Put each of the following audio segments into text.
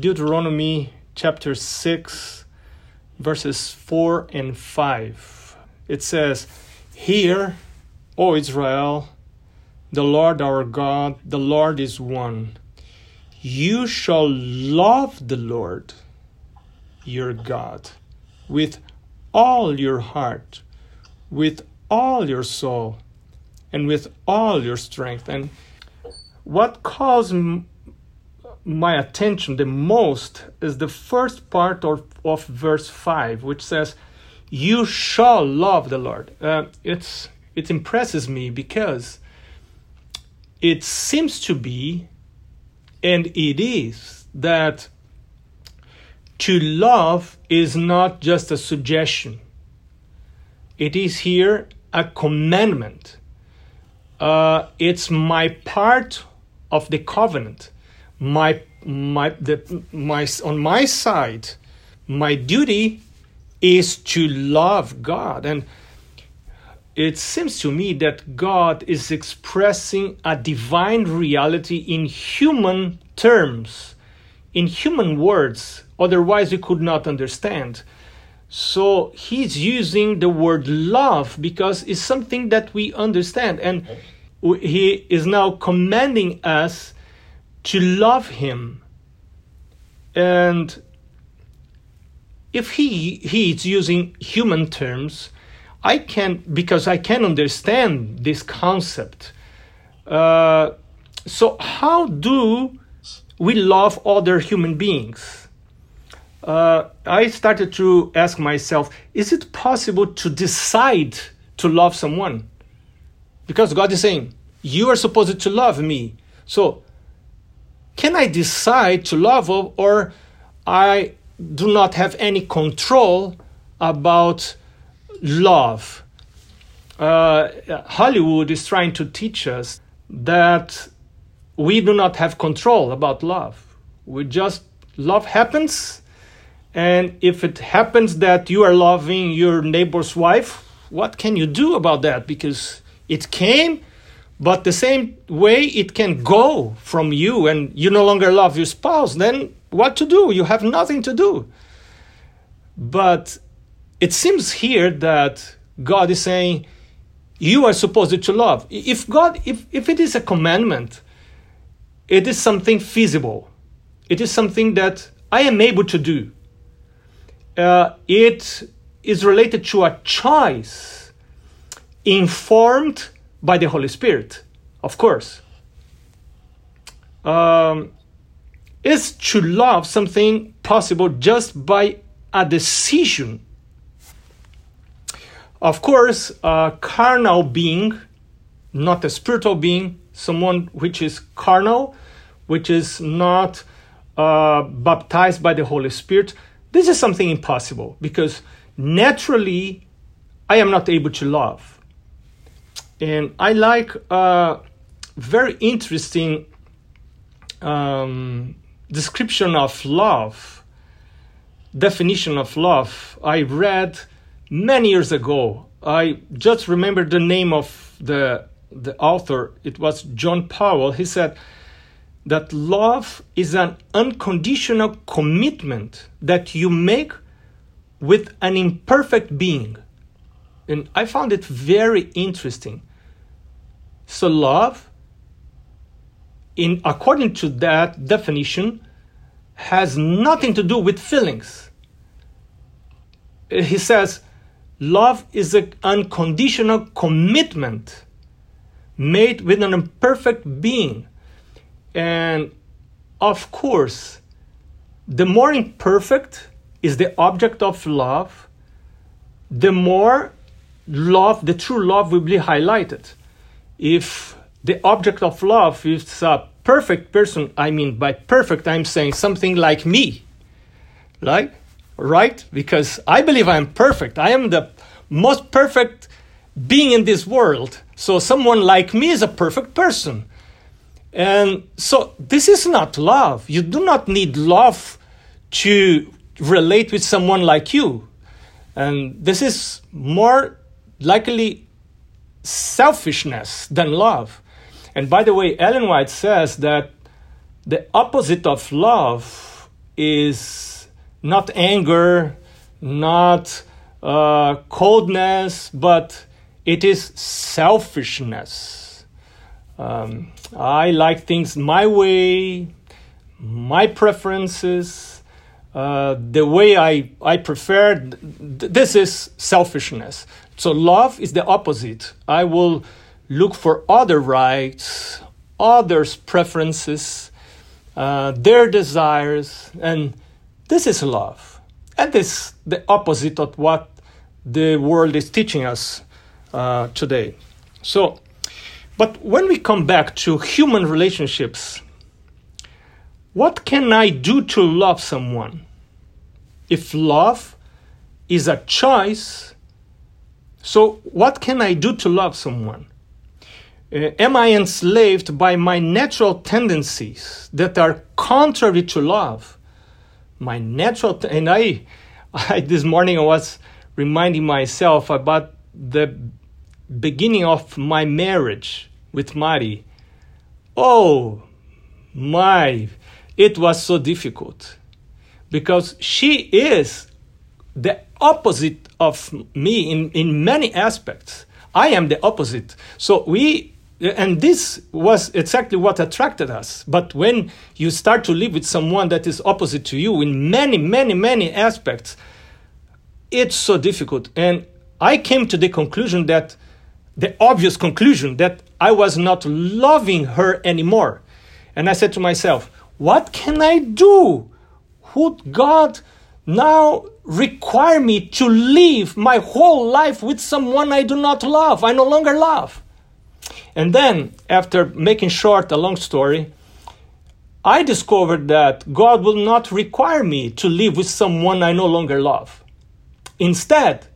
Deuteronomy chapter 6, verses 4 and 5. It says, "Hear, O Israel, the Lord our God, the Lord is one. You shall love the Lord your God with all your heart, with all your soul, and with all your strength." And what calls my attention the most is the first part of verse 5, which says, "You shall love the Lord." It impresses me because it seems to be, and it is, that to love is not just a suggestion. It is here a commandment. It's my part of the covenant. On my side, my duty is to love God. And it seems to me that God is expressing a divine reality in human terms, in human words. Otherwise, we could not understand. So he's using the word love because it's something that we understand. And he is now commanding us to love him. And if he is using human terms, I can understand this concept. So how do we love other human beings? I started to ask myself, is it possible to decide to love someone? Because God is saying, you are supposed to love me. So, can I decide to love, or I do not have any control about love? Hollywood is trying to teach us that we do not have control about love. Love happens. And if it happens that you are loving your neighbor's wife, what can you do about that? Because it came, but the same way it can go from you and you no longer love your spouse, then what to do? You have nothing to do. But it seems here that God is saying, you are supposed to love. If it is a commandment, it is something feasible. It is something that I am able to do. It is related to a choice informed by the Holy Spirit, of course. Is to love something possible just by a decision? Of course, a carnal being, not a spiritual being, someone which is carnal, which is not baptized by the Holy Spirit, this is something impossible, because naturally I am not able to love. And I like a very interesting description of love, definition of love. I read many years ago. I just remember the name of the author. It was John Powell. He said that love is an unconditional commitment that you make with an imperfect being. And I found it very interesting. So love, according to that definition, has nothing to do with feelings. He says, love is an unconditional commitment made with an imperfect being. And, of course, the more imperfect is the object of love, the more love, the true love, will be highlighted. If the object of love is a perfect person, I mean, by perfect, I'm saying something like me, right? Because I believe I am perfect. I am the most perfect being in this world. So someone like me is a perfect person. And so this is not love. You do not need love to relate with someone like you. And this is more likely selfishness than love. And by the way, Ellen White says that the opposite of love is not anger, not coldness, but it is selfishness. I like things my way, my preferences, the way I prefer. This is selfishness. So love is the opposite. I will look for other rights, others' preferences, their desires, and this is love. And this is the opposite of what the world is teaching us today. So, but when we come back to human relationships, what can I do to love someone? If love is a choice, so what can I do to love someone? Am I enslaved by my natural tendencies that are contrary to love? My natural and I this morning I was reminding myself about the beginning of my marriage with Mari. Oh my, it was so difficult because she is the opposite of me in many aspects. I am the opposite. And this was exactly what attracted us. But when you start to live with someone that is opposite to you in many, many, many aspects, it's so difficult. And I came to the conclusion that, the obvious conclusion, that I was not loving her anymore. And I said to myself, what can I do? Would God now require me to live my whole life with someone I do not love, I no longer love? And then, after making short a long story, I discovered that God will not require me to live with someone I no longer love. Instead,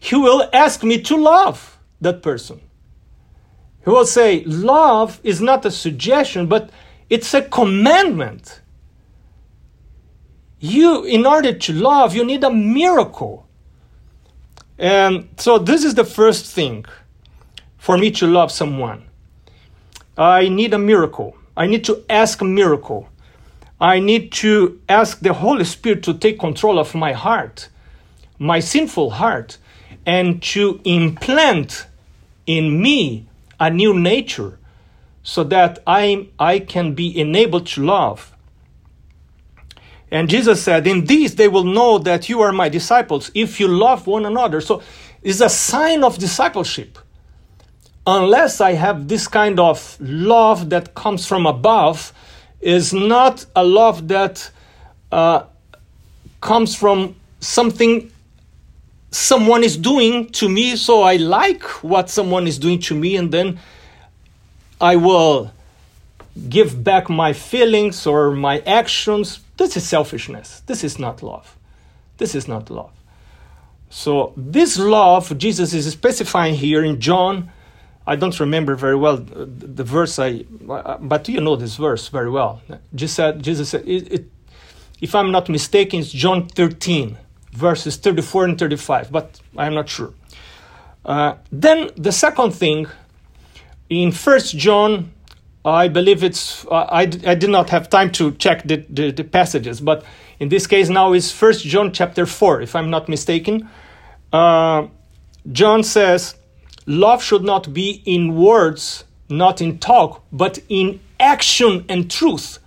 He will ask me to love that person. He will say, love is not a suggestion, but it's a commandment. You, in order to love, you need a miracle. And so this is the first thing. For me to love someone, I need a miracle. I need to ask a miracle. I need to ask the Holy Spirit to take control of my heart, my sinful heart, and to implant in me a new nature so that I can be enabled to love. And Jesus said, in this they will know that you are my disciples if you love one another. So it's a sign of discipleship. Unless I have this kind of love that comes from above, is not a love that comes from something someone is doing to me, so I like what someone is doing to me, and then I will give back my feelings or my actions. This is selfishness. This is not love. This is not love. So this love, Jesus is specifying here in John. I don't remember very well the verse, but you know this verse very well. Jesus said if I'm not mistaken, it's John 13, verses 34 and 35, but I'm not sure. Then the second thing, in 1 John, I believe it's, I did not have time to check the passages, but in this case now it's 1 John chapter 4, if I'm not mistaken. John says, love should not be in words, not in talk, but in action and truth.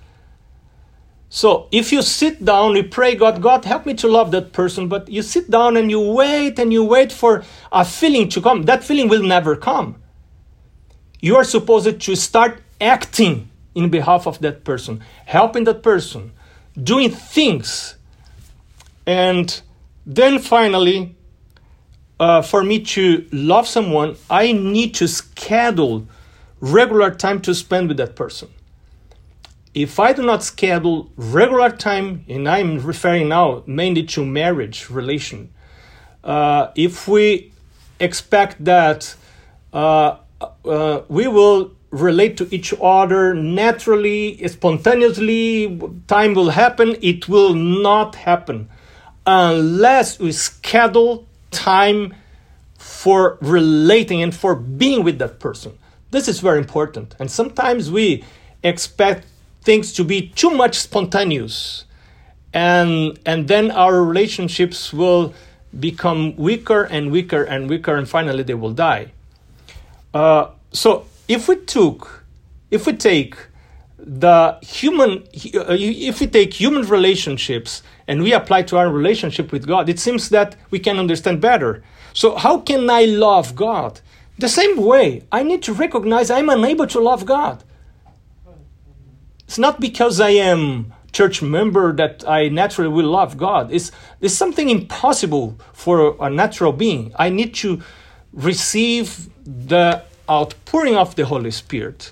So if you sit down, you pray, God, help me to love that person, but you sit down and you wait for a feeling to come. That feeling will never come. You are supposed to start acting in behalf of that person, helping that person, doing things. And then finally, for me to love someone, I need to schedule regular time to spend with that person. If I do not schedule regular time, and I'm referring now mainly to marriage relation, if we expect that we will relate to each other naturally, spontaneously, time will happen, it will not happen unless we schedule time for relating and for being with that person. This is very important. And sometimes we expect things to be too much spontaneous and then our relationships will become weaker and weaker and weaker, and finally they will die. So if we take human relationships and we apply to our relationship with God, it seems that we can understand better. So how can I love God? The same way, I need to recognize I'm unable to love God. It's not because I am church member that I naturally will love God. It's something impossible for a natural being. I need to receive the outpouring of the Holy Spirit.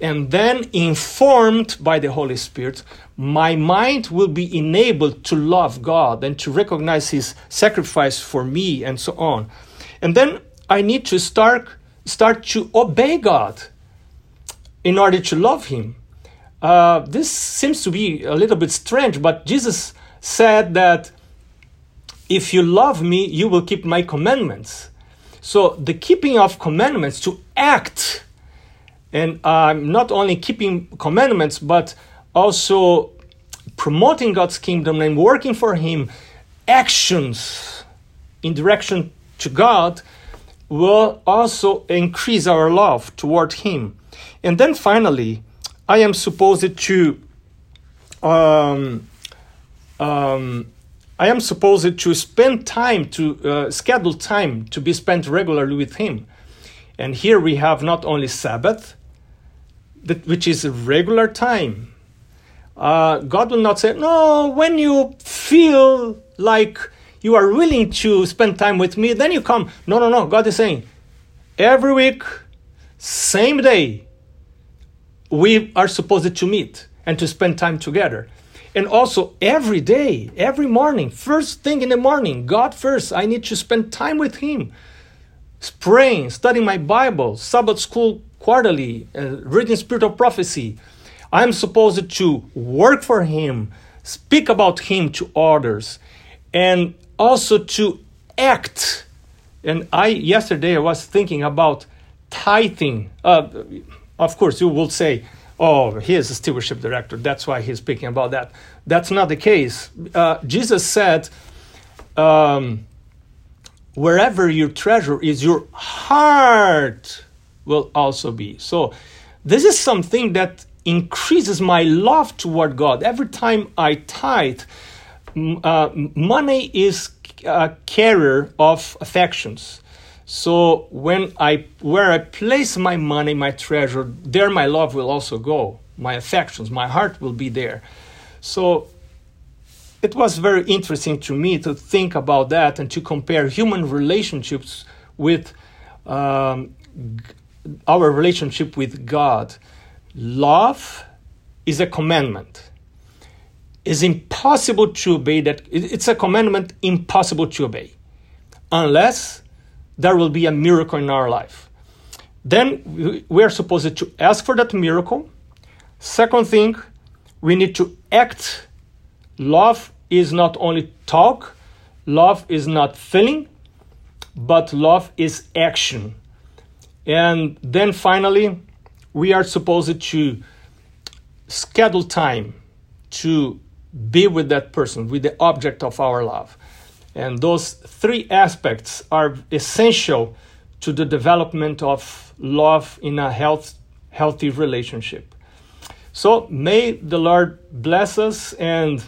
And then, informed by the Holy Spirit, my mind will be enabled to love God and to recognize His sacrifice for me and so on. And then I need to start to obey God in order to love Him. This seems to be a little bit strange, but Jesus said that if you love me, you will keep my commandments. So the keeping of commandments, to act, and not only keeping commandments, but also promoting God's kingdom and working for Him, actions in direction to God will also increase our love toward Him. And then finally, I am supposed to spend time, schedule time to be spent regularly with Him. And here we have not only Sabbath, which is a regular time. God will not say, no, when you feel like you are willing to spend time with me, then you come. No. God is saying, every week, same day, we are supposed to meet and to spend time together. And also every day, every morning, first thing in the morning, God first, I need to spend time with Him. Praying, studying my Bible, Sabbath school quarterly, reading Spirit of Prophecy. I'm supposed to work for Him, speak about Him to others, and also to act. And yesterday I was thinking about tithing. Of course, you will say, oh, he is a stewardship director, that's why he's speaking about that. That's not the case. Jesus said, wherever your treasure is, your heart will also be. So this is something that increases my love toward God. Every time I tithe, money is a carrier of affections. So where I place my money, my treasure, there my love will also go. My affections, my heart will be there. So it was very interesting to me to think about that and to compare human relationships with our relationship with God. Love is a commandment. It's impossible to obey that. It's a commandment impossible to obey, unless there will be a miracle in our life. Then we are supposed to ask for that miracle. Second thing, we need to act. Love is not only talk, love is not feeling, but love is action. And then finally, we are supposed to schedule time to be with that person, with the object of our love. And those three aspects are essential to the development of love in a healthy relationship. So may the Lord bless us and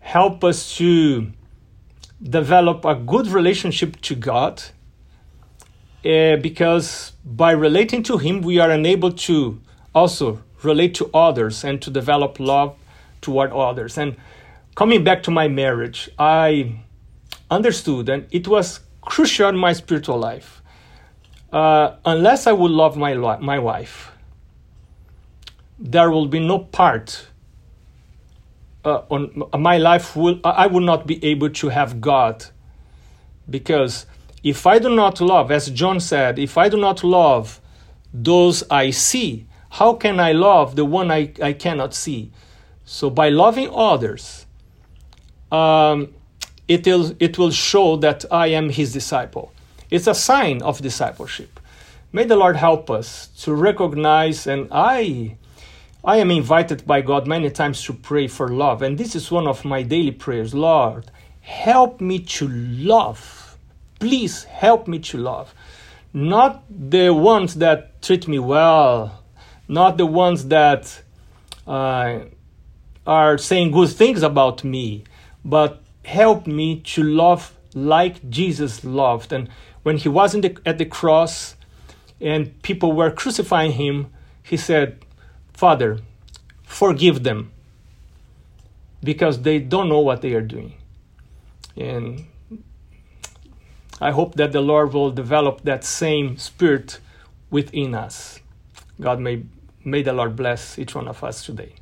help us to develop a good relationship to God, because by relating to Him, we are enabled to also relate to others and to develop love toward others. And coming back to my marriage, I understood, and it was crucial in my spiritual life. Unless I would love my wife, there will be no part on my life. I will not be able to have God, because if I do not love, as John said, if I do not love those I see, how can I love the one I cannot see? So by loving others, It will show that I am His disciple. It's a sign of discipleship. May the Lord help us to recognize, and I I am invited by God many times to pray for love, and this is one of my daily prayers. Lord, help me to love. Please help me to love. Not the ones that treat me well, not the ones that are saying good things about me, but help me to love like Jesus loved. And when he was at the cross and people were crucifying him, he said, Father, forgive them, because they don't know what they are doing. And I hope that the Lord will develop that same spirit within us. God may the Lord bless each one of us today.